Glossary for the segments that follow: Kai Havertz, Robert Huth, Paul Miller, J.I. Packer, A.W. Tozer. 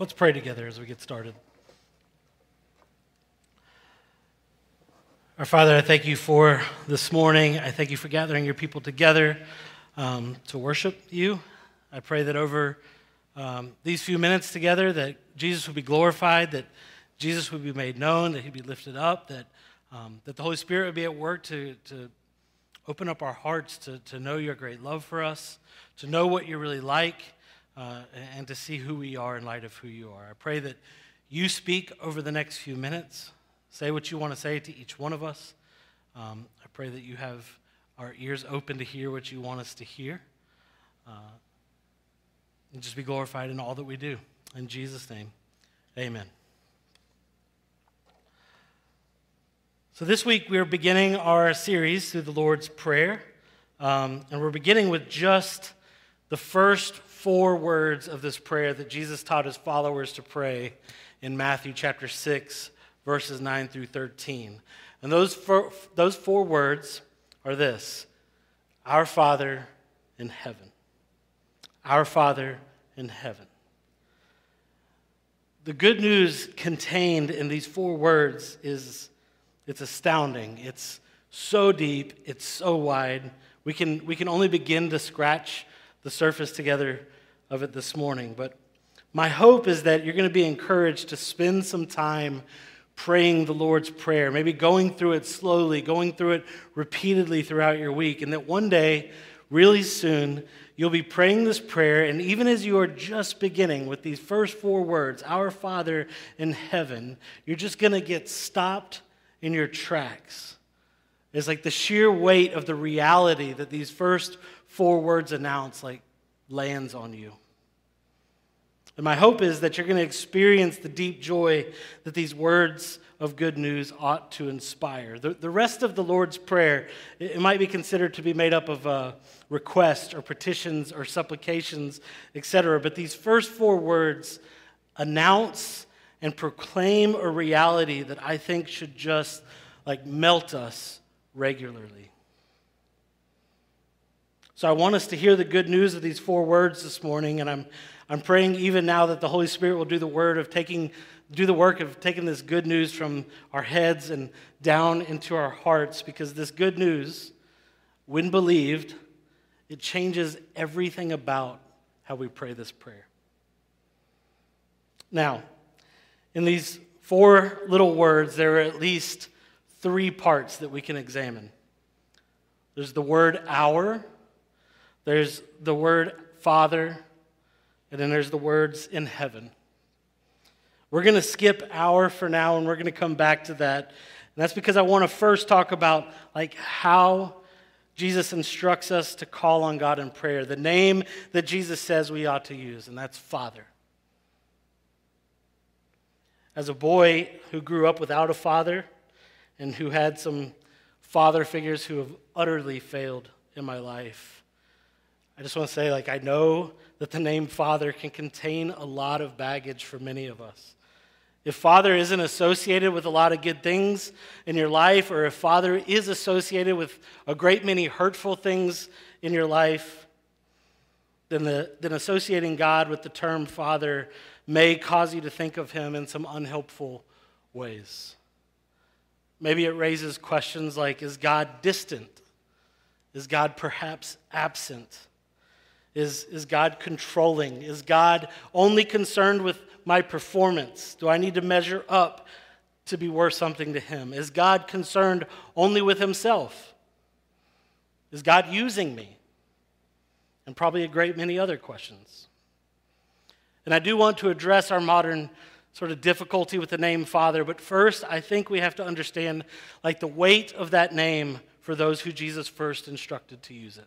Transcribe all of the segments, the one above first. Let's pray together as we get started. Our Father, I thank you for this morning. I thank you for gathering your people together to worship you. I pray that over these few minutes together that Jesus would be glorified, that Jesus would be made known, that he'd be lifted up, that that the Holy Spirit would be at work to open up our hearts to know your great love for us, to know what you're really like, and to see who we are in light of who you are. I pray that you speak over the next few minutes. Say what you want to say to each one of us. I pray that you have our ears open to hear what you want us to hear. And just be glorified in all that we do. In Jesus' name, amen. So this week we're beginning our series through the Lord's Prayer, and we're beginning with just the first four words of this prayer that Jesus taught his followers to pray in Matthew chapter 6, verses 9 through 13. And those four words are this: Our Father in heaven. Our Father in heaven. The good news contained in these four words is it's astounding. It's so deep. It's so wide. We can only begin to scratch the surface together of it this morning. But my hope is that you're going to be encouraged to spend some time praying the Lord's Prayer, maybe going through it slowly, going through it repeatedly throughout your week, and that one day, really soon, you'll be praying this prayer, and even as you are just beginning with these first four words, Our Father in heaven, you're just going to get stopped in your tracks. It's like the sheer weight of the reality that these first four words announce, like, lands on you. And my hope is that you're going to experience the deep joy that these words of good news ought to inspire. The rest of the Lord's Prayer, it might be considered to be made up of requests or petitions or supplications, etc. But these first four words announce and proclaim a reality that I think should just like melt us regularly. So I want us to hear the good news of these four words this morning, and I'm praying even now that the Holy Spirit will do the work of taking this good news from our heads and down into our hearts, because this good news, when believed, it changes everything about how we pray this prayer. Now, in these four little words, there are at least three parts that we can examine. There's the word our, there's the word Father, and then there's the words in heaven. We're going to skip our for now, and we're going to come back to that. And that's because I want to first talk about like how Jesus instructs us to call on God in prayer, the name that Jesus says we ought to use, and that's Father. As a boy who grew up without a father and who had some father figures who have utterly failed in my life, I just want to say, like, I know that the name Father can contain a lot of baggage for many of us. If Father isn't associated with a lot of good things in your life, or if Father is associated with a great many hurtful things in your life, then associating God with the term Father may cause you to think of him in some unhelpful ways. Maybe it raises questions like, is God distant? Is God perhaps absent? Is God controlling? Is God only concerned with my performance? Do I need to measure up to be worth something to him? Is God concerned only with himself? Is God using me? And probably a great many other questions. And I do want to address our modern sort of difficulty with the name Father, but first I think we have to understand like the weight of that name for those who Jesus first instructed to use it.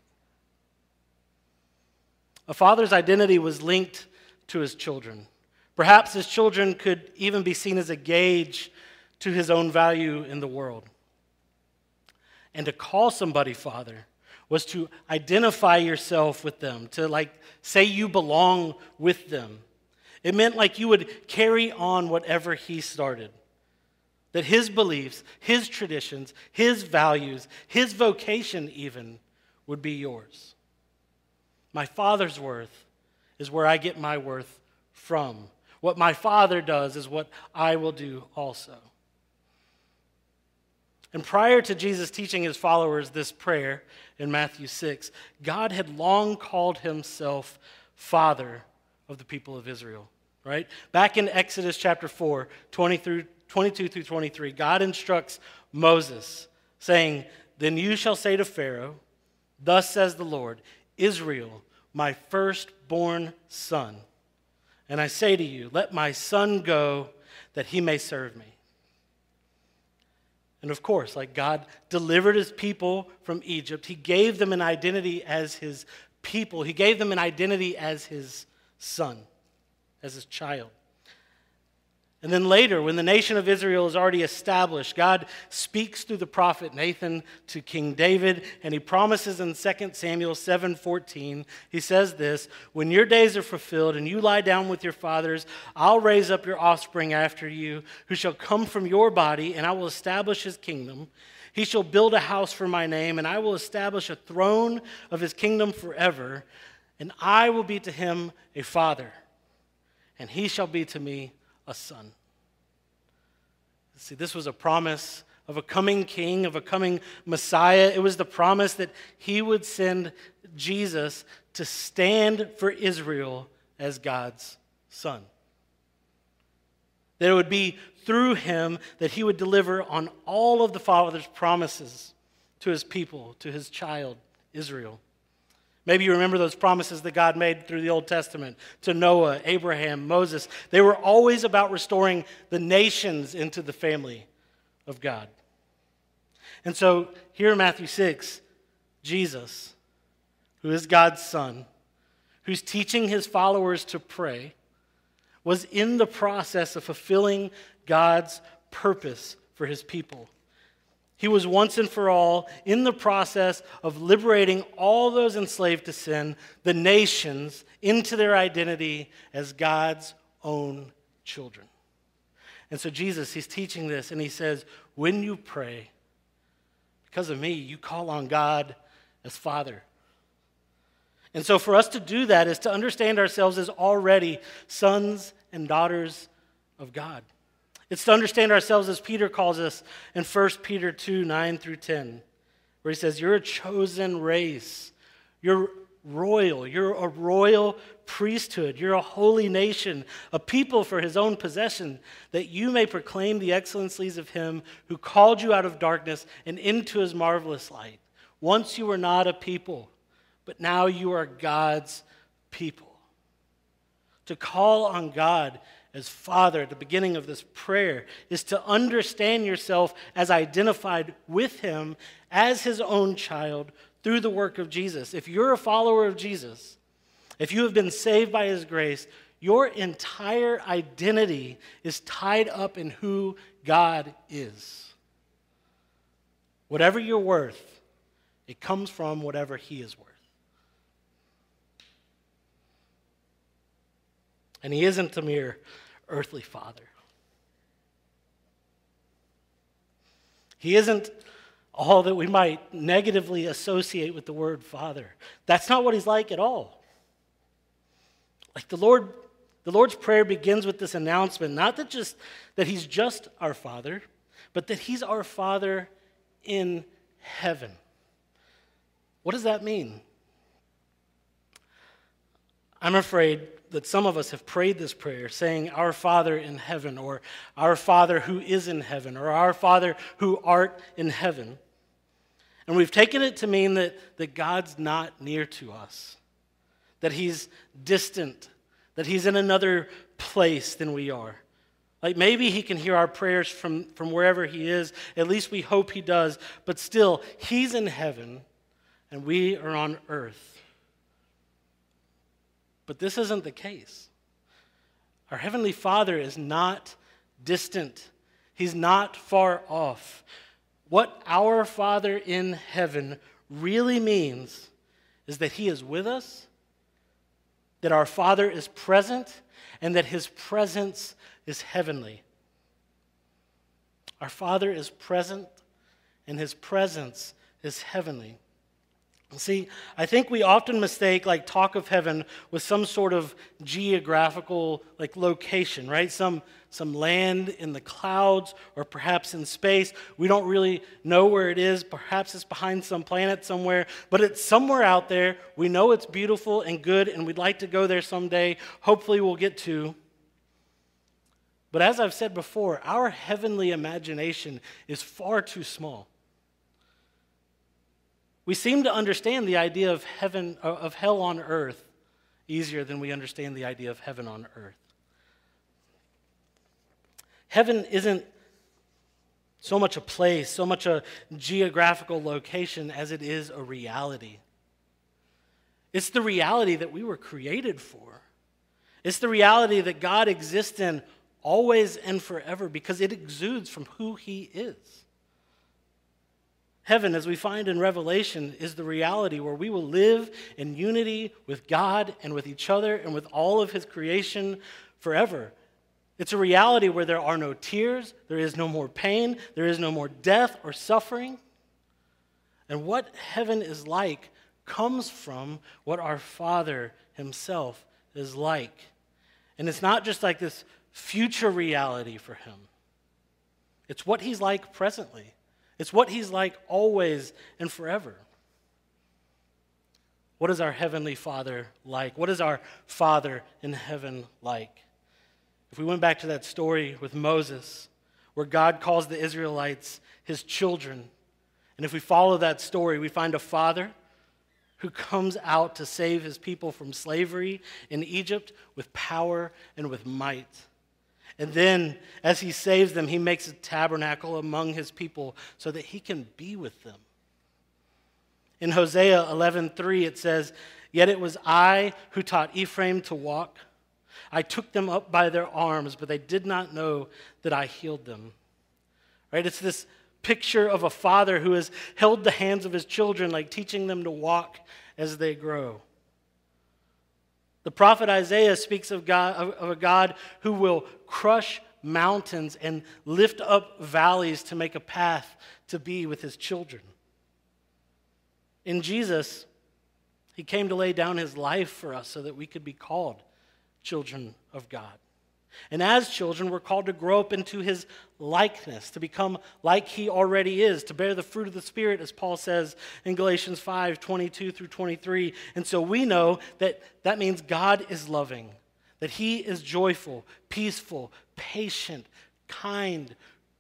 A father's identity was linked to his children. Perhaps his children could even be seen as a gauge to his own value in the world. And to call somebody Father was to identify yourself with them, to like say you belong with them. It meant like you would carry on whatever he started. That his beliefs, his traditions, his values, his vocation even would be yours. My Father's worth is where I get my worth from. What my Father does is what I will do also. And prior to Jesus teaching his followers this prayer in Matthew 6, God had long called himself Father of the people of Israel, right? Back in Exodus chapter 4, 22 through 23, God instructs Moses, saying, "Then you shall say to Pharaoh, thus says the Lord, Israel, my firstborn son. And I say to you, let my son go that he may serve me." And of course, like God delivered his people from Egypt, he gave them an identity as his people. He gave them an identity as his son, as his child. And then later, when the nation of Israel is already established, God speaks through the prophet Nathan to King David, and he promises in 2 Samuel 7:14, he says this, "When your days are fulfilled and you lie down with your fathers, I'll raise up your offspring after you, who shall come from your body, and I will establish his kingdom. He shall build a house for my name, and I will establish a throne of his kingdom forever, and I will be to him a father, and he shall be to me a son." See, this was a promise of a coming king, of a coming Messiah. It was the promise that he would send Jesus to stand for Israel as God's son. That it would be through him that he would deliver on all of the Father's promises to his people, to his child, Israel. Maybe you remember those promises that God made through the Old Testament to Noah, Abraham, Moses. They were always about restoring the nations into the family of God. And so here in Matthew 6, Jesus, who is God's son, who's teaching his followers to pray, was in the process of fulfilling God's purpose for his people. He was once and for all in the process of liberating all those enslaved to sin, the nations, into their identity as God's own children. And so Jesus, he's teaching this, and he says, when you pray, because of me, you call on God as Father. And so for us to do that is to understand ourselves as already sons and daughters of God. It's to understand ourselves as Peter calls us in 1 Peter 2, 9 through 10, where he says, "You're a chosen race. You're royal. You're a royal priesthood. You're a holy nation, a people for his own possession, that you may proclaim the excellencies of him who called you out of darkness and into his marvelous light. Once you were not a people, but now you are God's people." To call on God as Father at the beginning of this prayer is to understand yourself as identified with him as his own child through the work of Jesus. If you're a follower of Jesus, if you have been saved by his grace, your entire identity is tied up in who God is. Whatever you're worth, it comes from whatever he is worth. And he isn't a mere earthly father. He isn't all that we might negatively associate with the word father. That's not what he's like at all. Like the Lord's prayer begins with this announcement, not that he's just our father, but that he's our father in heaven. What does that mean? I'm afraid that some of us have prayed this prayer, saying, "Our Father in heaven," or "Our Father who is in heaven," or "Our Father who art in heaven." And we've taken it to mean that God's not near to us, that he's distant, that he's in another place than we are. Like maybe he can hear our prayers from wherever he is. At least we hope he does. But still, he's in heaven and we are on earth. But this isn't the case. Our Heavenly Father is not distant. He's not far off. What our Father in heaven really means is that he is with us, that our Father is present, and that his presence is heavenly. Our Father is present, and his presence is heavenly. See, I think we often mistake talk of heaven with some sort of geographical location, right? Some land in the clouds or perhaps in space. We don't really know where it is. Perhaps it's behind some planet somewhere, but it's somewhere out there. We know it's beautiful and good, and we'd like to go there someday. Hopefully we'll get to. But as I've said before, our heavenly imagination is far too small. We seem to understand the idea of heaven, of hell on earth, easier than we understand the idea of heaven on earth. Heaven isn't so much a place, so much a geographical location as it is a reality. It's the reality that we were created for. It's the reality that God exists in always and forever because it exudes from who He is. Heaven, as we find in Revelation, is the reality where we will live in unity with God and with each other and with all of His creation forever. It's a reality where there are no tears, there is no more pain, there is no more death or suffering. And what heaven is like comes from what our Father Himself is like. And it's not just like this future reality for Him. It's what He's like presently. It's what He's like always and forever. What is our Heavenly Father like? What is our Father in heaven like? If we went back to that story with Moses, where God calls the Israelites His children, and if we follow that story, we find a father who comes out to save his people from slavery in Egypt with power and with might. And then, as He saves them, He makes a tabernacle among His people so that He can be with them. In Hosea 11:3, it says, "Yet it was I who taught Ephraim to walk. I took them up by their arms, but they did not know that I healed them." Right? It's this picture of a father who has held the hands of his children, teaching them to walk as they grow. The prophet Isaiah speaks of a God who will crush mountains and lift up valleys to make a path to be with His children. In Jesus, He came to lay down His life for us so that we could be called children of God. And as children, we're called to grow up into His likeness, to become like He already is, to bear the fruit of the Spirit, as Paul says in Galatians 5:22 through 23. And so we know that that means God is loving, that He is joyful, peaceful, patient, kind,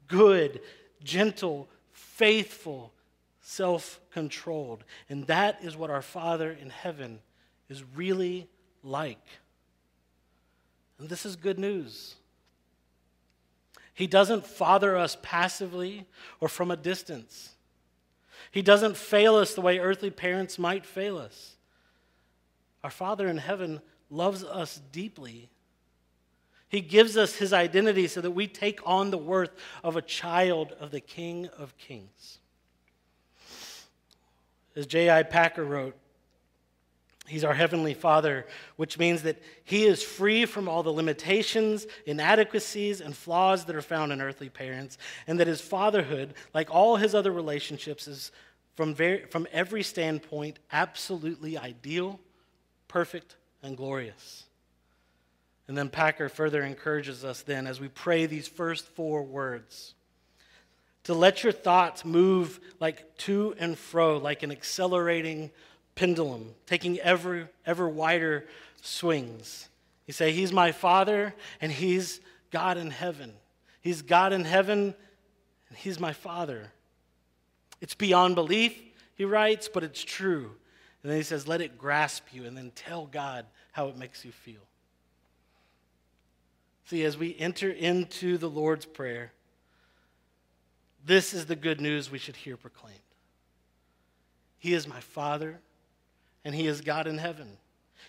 good, gentle, faithful, self-controlled. And that is what our Father in heaven is really like. And this is good news. He doesn't father us passively or from a distance. He doesn't fail us the way earthly parents might fail us. Our Father in heaven loves us deeply. He gives us His identity so that we take on the worth of a child of the King of Kings. As J.I. Packer wrote, He's our Heavenly Father, which means that He is free from all the limitations, inadequacies, and flaws that are found in earthly parents, and that His fatherhood, like all His other relationships, is from every standpoint absolutely ideal, perfect, and glorious. And then Packer further encourages us then as we pray these first four words to let your thoughts move to and fro, like an accelerating pendulum, taking ever wider swings. You say, He's my Father, and He's God in heaven. He's God in heaven, and He's my Father. It's beyond belief, he writes, but it's true. And then he says, let it grasp you, and then tell God how it makes you feel. See, as we enter into the Lord's Prayer, this is the good news we should hear proclaimed. He is my Father, and He is God in heaven.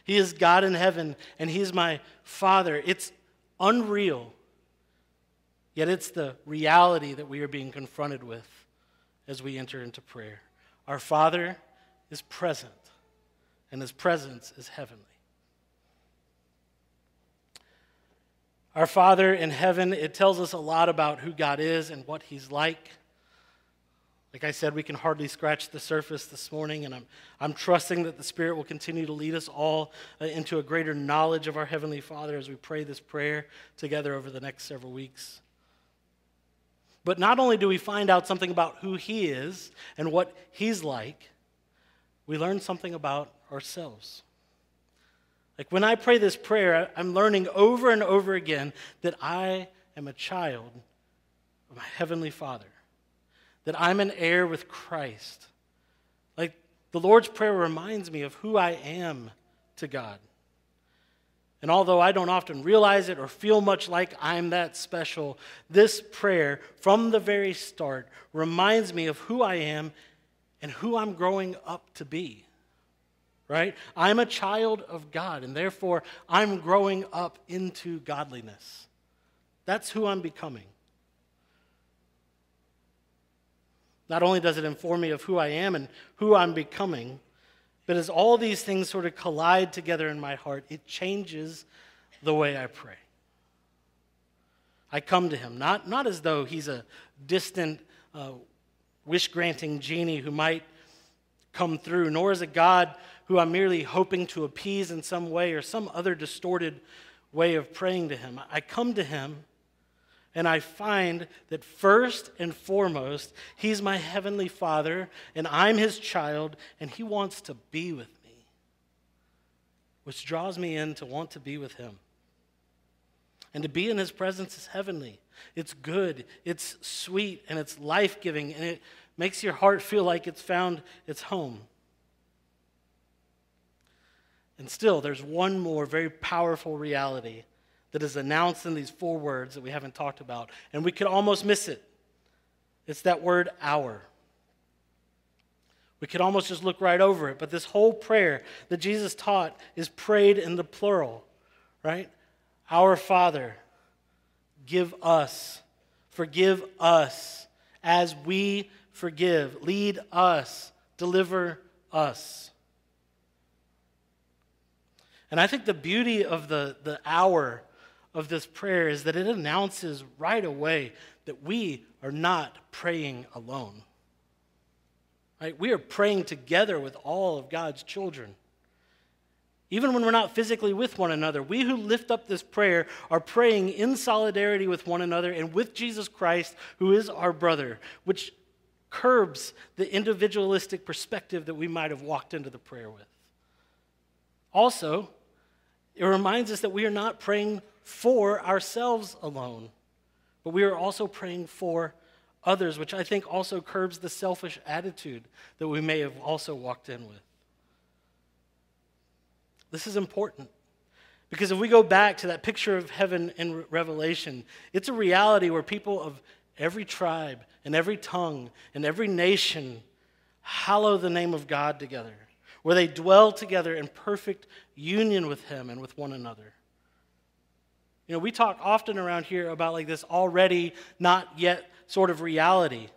He is God in heaven, and He is my Father. It's unreal, yet it's the reality that we are being confronted with as we enter into prayer. Our Father is present, and His presence is heavenly. Our Father in heaven, it tells us a lot about who God is and what He's like. Like I said, we can hardly scratch the surface this morning, and I'm trusting that the Spirit will continue to lead us all into a greater knowledge of our Heavenly Father as we pray this prayer together over the next several weeks. But not only do we find out something about who He is and what He's like, we learn something about ourselves. Like when I pray this prayer, I'm learning over and over again that I am a child of my Heavenly Father, that I'm an heir with Christ. Like the Lord's Prayer reminds me of who I am to God. And although I don't often realize it or feel much like I'm that special, this prayer from the very start reminds me of who I am and who I'm growing up to be, right? I'm a child of God, and therefore I'm growing up into godliness. That's who I'm becoming. Not only does it inform me of who I am and who I'm becoming, but as all these things sort of collide together in my heart, it changes the way I pray. I come to Him, not as though He's a distant, wish-granting genie who might come through, nor as a God who I'm merely hoping to appease in some way or some other distorted way of praying to Him. I come to Him, and I find that first and foremost, He's my Heavenly Father, and I'm His child, and He wants to be with me, which draws me in to want to be with Him. And to be in His presence is heavenly. It's good, it's sweet, and it's life-giving, and it makes your heart feel like it's found its home. And still, there's one more very powerful reality that is announced in these four words that we haven't talked about, and we could almost miss it. It's that word, our. We could almost just look right over it, but this whole prayer that Jesus taught is prayed in the plural, right? Our Father, give us, forgive us as we forgive, lead us, deliver us. And I think the beauty of the hour of this prayer is that it announces right away that we are not praying alone. Right? We are praying together with all of God's children. Even when we're not physically with one another, we who lift up this prayer are praying in solidarity with one another and with Jesus Christ, who is our brother, which curbs the individualistic perspective that we might have walked into the prayer with. Also, it reminds us that we are not praying for ourselves alone, but we are also praying for others, which I think also curbs the selfish attitude that we may have also walked in with. This is important, because if we go back to that picture of heaven in Revelation, it's a reality where people of every tribe and every tongue and every nation hallow the name of God together, where they dwell together in perfect union with Him and with one another. You know, we talk often around here about like this already, not yet sort of reality,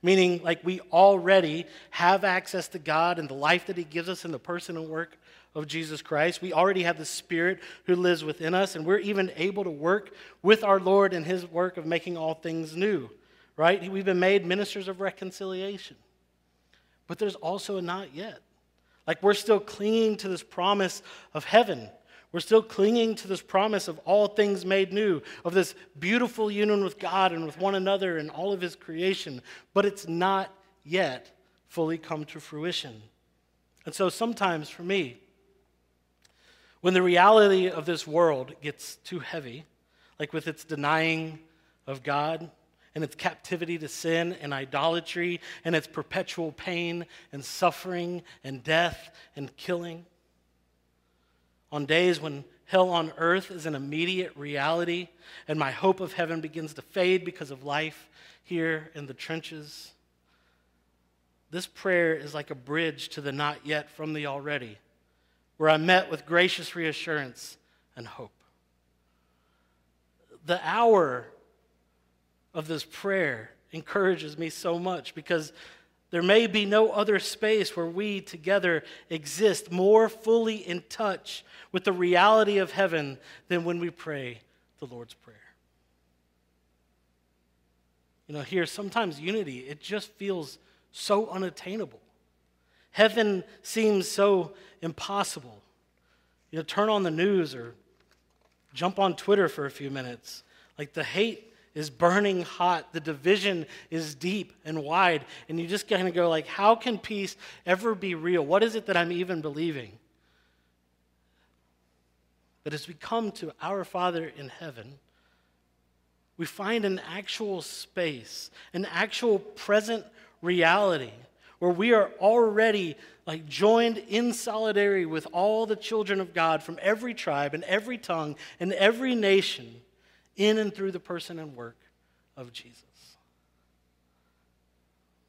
meaning like we already have access to God and the life that He gives us in the person and work of Jesus Christ. We already have the Spirit who lives within us, and we're even able to work with our Lord in His work of making all things new, right? We've been made ministers of reconciliation. But there's also a not yet. Like we're still clinging to this promise of heaven. We're still clinging to this promise of all things made new, of this beautiful union with God and with one another and all of His creation, but it's not yet fully come to fruition. And so sometimes for me, when the reality of this world gets too heavy, like with its denying of God and its captivity to sin and idolatry and its perpetual pain and suffering and death and killing. On days when hell on earth is an immediate reality and my hope of heaven begins to fade because of life here in the trenches, this prayer is like a bridge to the not yet from the already, where I'm met with gracious reassurance and hope. The hour of this prayer encourages me so much, because there may be no other space where we together exist more fully in touch with the reality of heaven than when we pray the Lord's Prayer. You know, here sometimes unity, it just feels so unattainable. Heaven seems so impossible. You know, turn on the news or jump on Twitter for a few minutes. Like, the hate is burning hot. The division is deep and wide. And you just kind of go like, how can peace ever be real? What is it that I'm even believing? But as we come to our Father in heaven, we find an actual space, an actual present reality where we are already like joined in solidarity with all the children of God from every tribe and every tongue and every nation in and through the person and work of Jesus.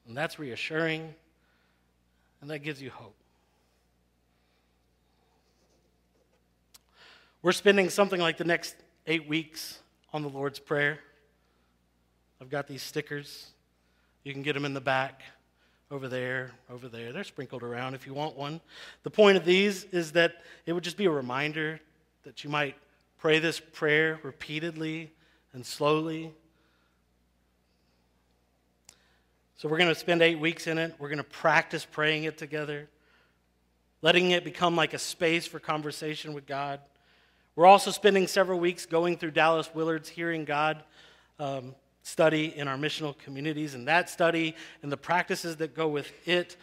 And that's reassuring, and that gives you hope. We're spending something like the next 8 weeks on the Lord's Prayer. I've got these stickers. You can get them in the back, over there. They're sprinkled around if you want one. The point of these is that it would just be a reminder that you might pray this prayer repeatedly and slowly. So we're going to spend 8 weeks in it. We're going to practice praying it together, letting it become like a space for conversation with God. We're also spending several weeks going through Dallas Willard's Hearing God study in our missional communities. And that study and the practices that go with it,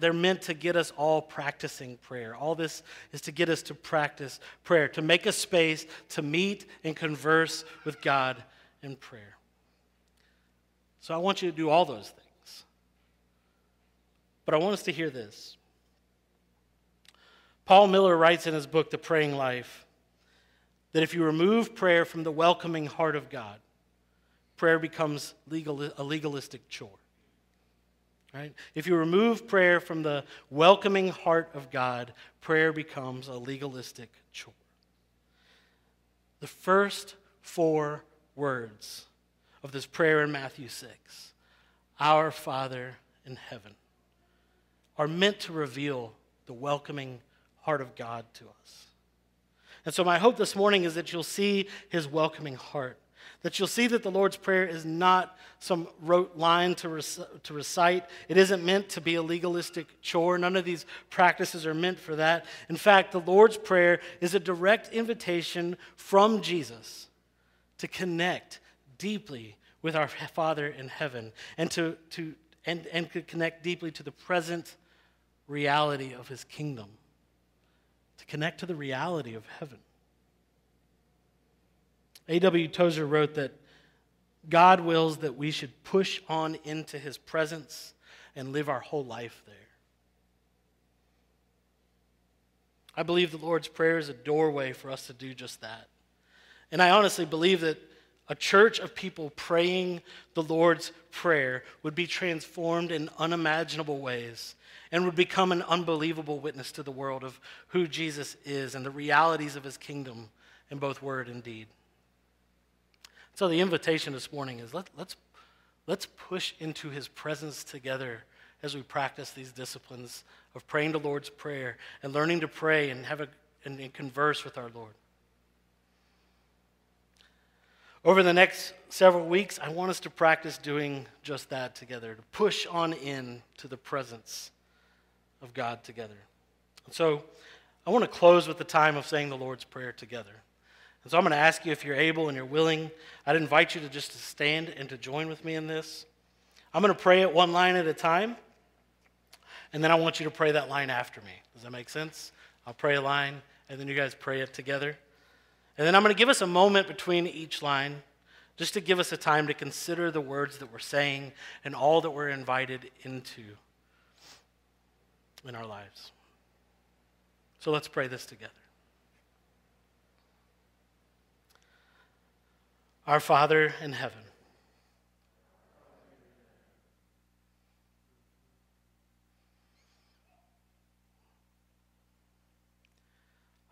they're meant to get us all practicing prayer. All this is to get us to practice prayer, to make a space to meet and converse with God in prayer. So I want you to do all those things. But I want us to hear this. Paul Miller writes in his book, The Praying Life, that if you remove prayer from the welcoming heart of God, prayer becomes a legalistic chore. Right? If you remove prayer from the welcoming heart of God, prayer becomes a legalistic chore. The first 4 words of this prayer in Matthew 6, "Our Father in heaven," are meant to reveal the welcoming heart of God to us. And so my hope this morning is that you'll see his welcoming heart, that you'll see that the Lord's Prayer is not some rote line to recite. It isn't meant to be a legalistic chore. None of these practices are meant for that. In fact, the Lord's Prayer is a direct invitation from Jesus to connect deeply with our Father in heaven and to connect deeply to the present reality of his kingdom, to connect to the reality of heaven. A.W. Tozer wrote that God wills that we should push on into his presence and live our whole life there. I believe the Lord's Prayer is a doorway for us to do just that. And I honestly believe that a church of people praying the Lord's Prayer would be transformed in unimaginable ways and would become an unbelievable witness to the world of who Jesus is and the realities of his kingdom in both word and deed. So the invitation this morning is let's push into his presence together as we practice these disciplines of praying the Lord's Prayer and learning to pray and converse with our Lord. Over the next several weeks, I want us to practice doing just that together, to push on in to the presence of God together. So I want to close with the time of saying the Lord's Prayer together. And so I'm going to ask you, if you're able and you're willing, I'd invite you to just stand and to join with me in this. I'm going to pray it one line at a time, and then I want you to pray that line after me. Does that make sense? I'll pray a line, and then you guys pray it together. And then I'm going to give us a moment between each line just to give us a time to consider the words that we're saying and all that we're invited into in our lives. So let's pray this together. Our Father in heaven,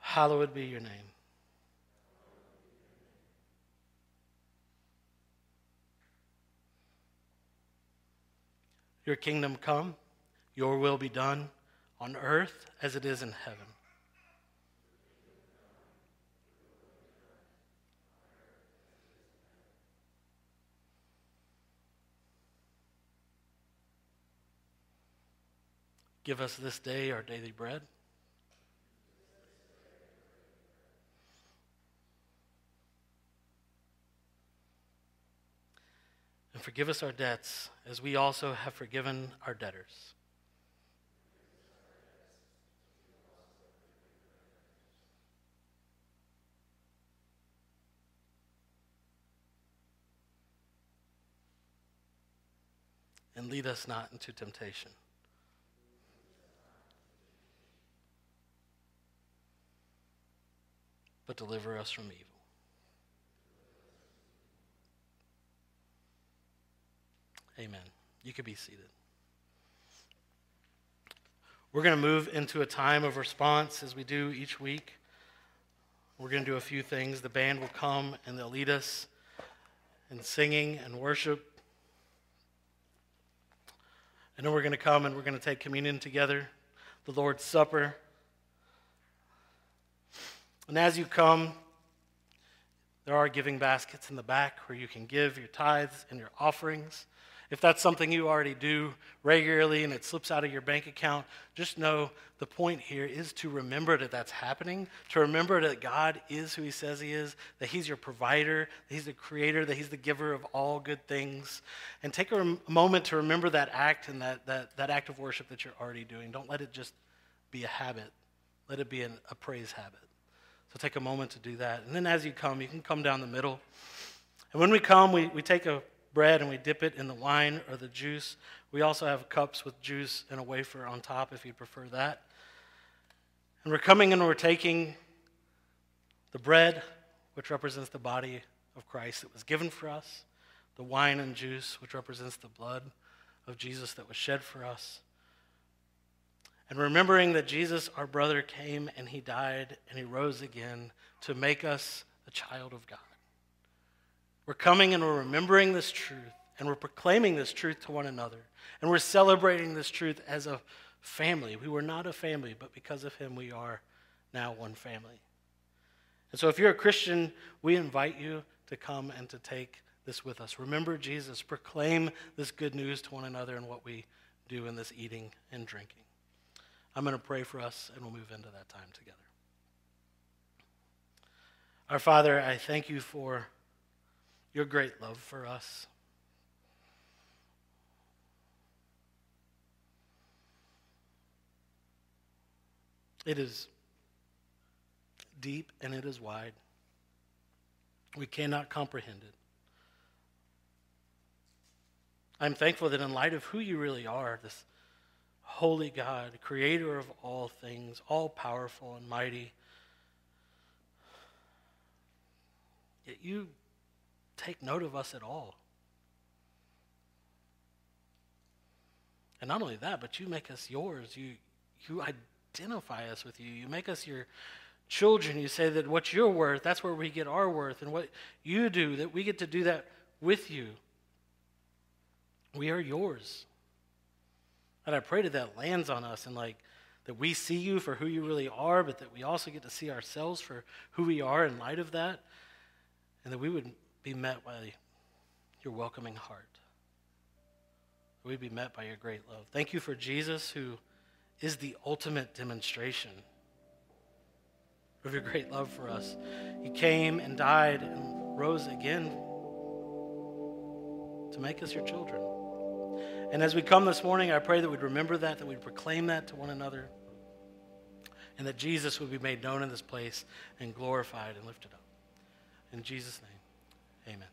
hallowed be your name. Your kingdom come, your will be done on earth as it is in heaven. Give us this day our daily bread. And forgive us our debts, as we also have forgiven our debtors. And lead us not into temptation. But deliver us from evil. Amen. You could be seated. We're going to move into a time of response as we do each week. We're going to do a few things. The band will come and they'll lead us in singing and worship. And then we're going to come and we're going to take communion together, the Lord's Supper. And as you come, there are giving baskets in the back where you can give your tithes and your offerings. If that's something you already do regularly and it slips out of your bank account, just know the point here is to remember that that's happening, to remember that God is who he says he is, that he's your provider, that he's the creator, that he's the giver of all good things. And take a moment to remember that act and that act of worship that you're already doing. Don't let it just be a habit. Let it be a praise habit. So take a moment to do that. And then as you can come down the middle. And when we come, we take a bread and we dip it in the wine or the juice. We also have cups with juice and a wafer on top if you prefer that. And we're coming and we're taking the bread, which represents the body of Christ that was given for us, the wine and juice, which represents the blood of Jesus that was shed for us. And remembering that Jesus, our brother, came and he died and he rose again to make us a child of God. We're coming and we're remembering this truth and we're proclaiming this truth to one another. And we're celebrating this truth as a family. We were not a family, but because of him, we are now one family. And so if you're a Christian, we invite you to come and to take this with us. Remember Jesus, proclaim this good news to one another and what we do in this eating and drinking. I'm going to pray for us, and we'll move into that time together. Our Father, I thank you for your great love for us. It is deep and it is wide. We cannot comprehend it. I'm thankful that in light of who you really are, this Holy God, creator of all things, all powerful and mighty. Yet you take note of us at all. And not only that, but you make us yours. You identify us with you. You make us your children. You say that what you're worth, that's where we get our worth. And what you do, that we get to do that with you. We are yours. And I pray that lands on us and that we see you for who you really are, but that we also get to see ourselves for who we are in light of that, and that we would be met by your welcoming heart. We'd be met by your great love. Thank you for Jesus, who is the ultimate demonstration of your great love for us. He came and died and rose again to make us your children. And as we come this morning, I pray that we'd remember that we'd proclaim that to one another, and that Jesus would be made known in this place and glorified and lifted up. In Jesus' name, amen.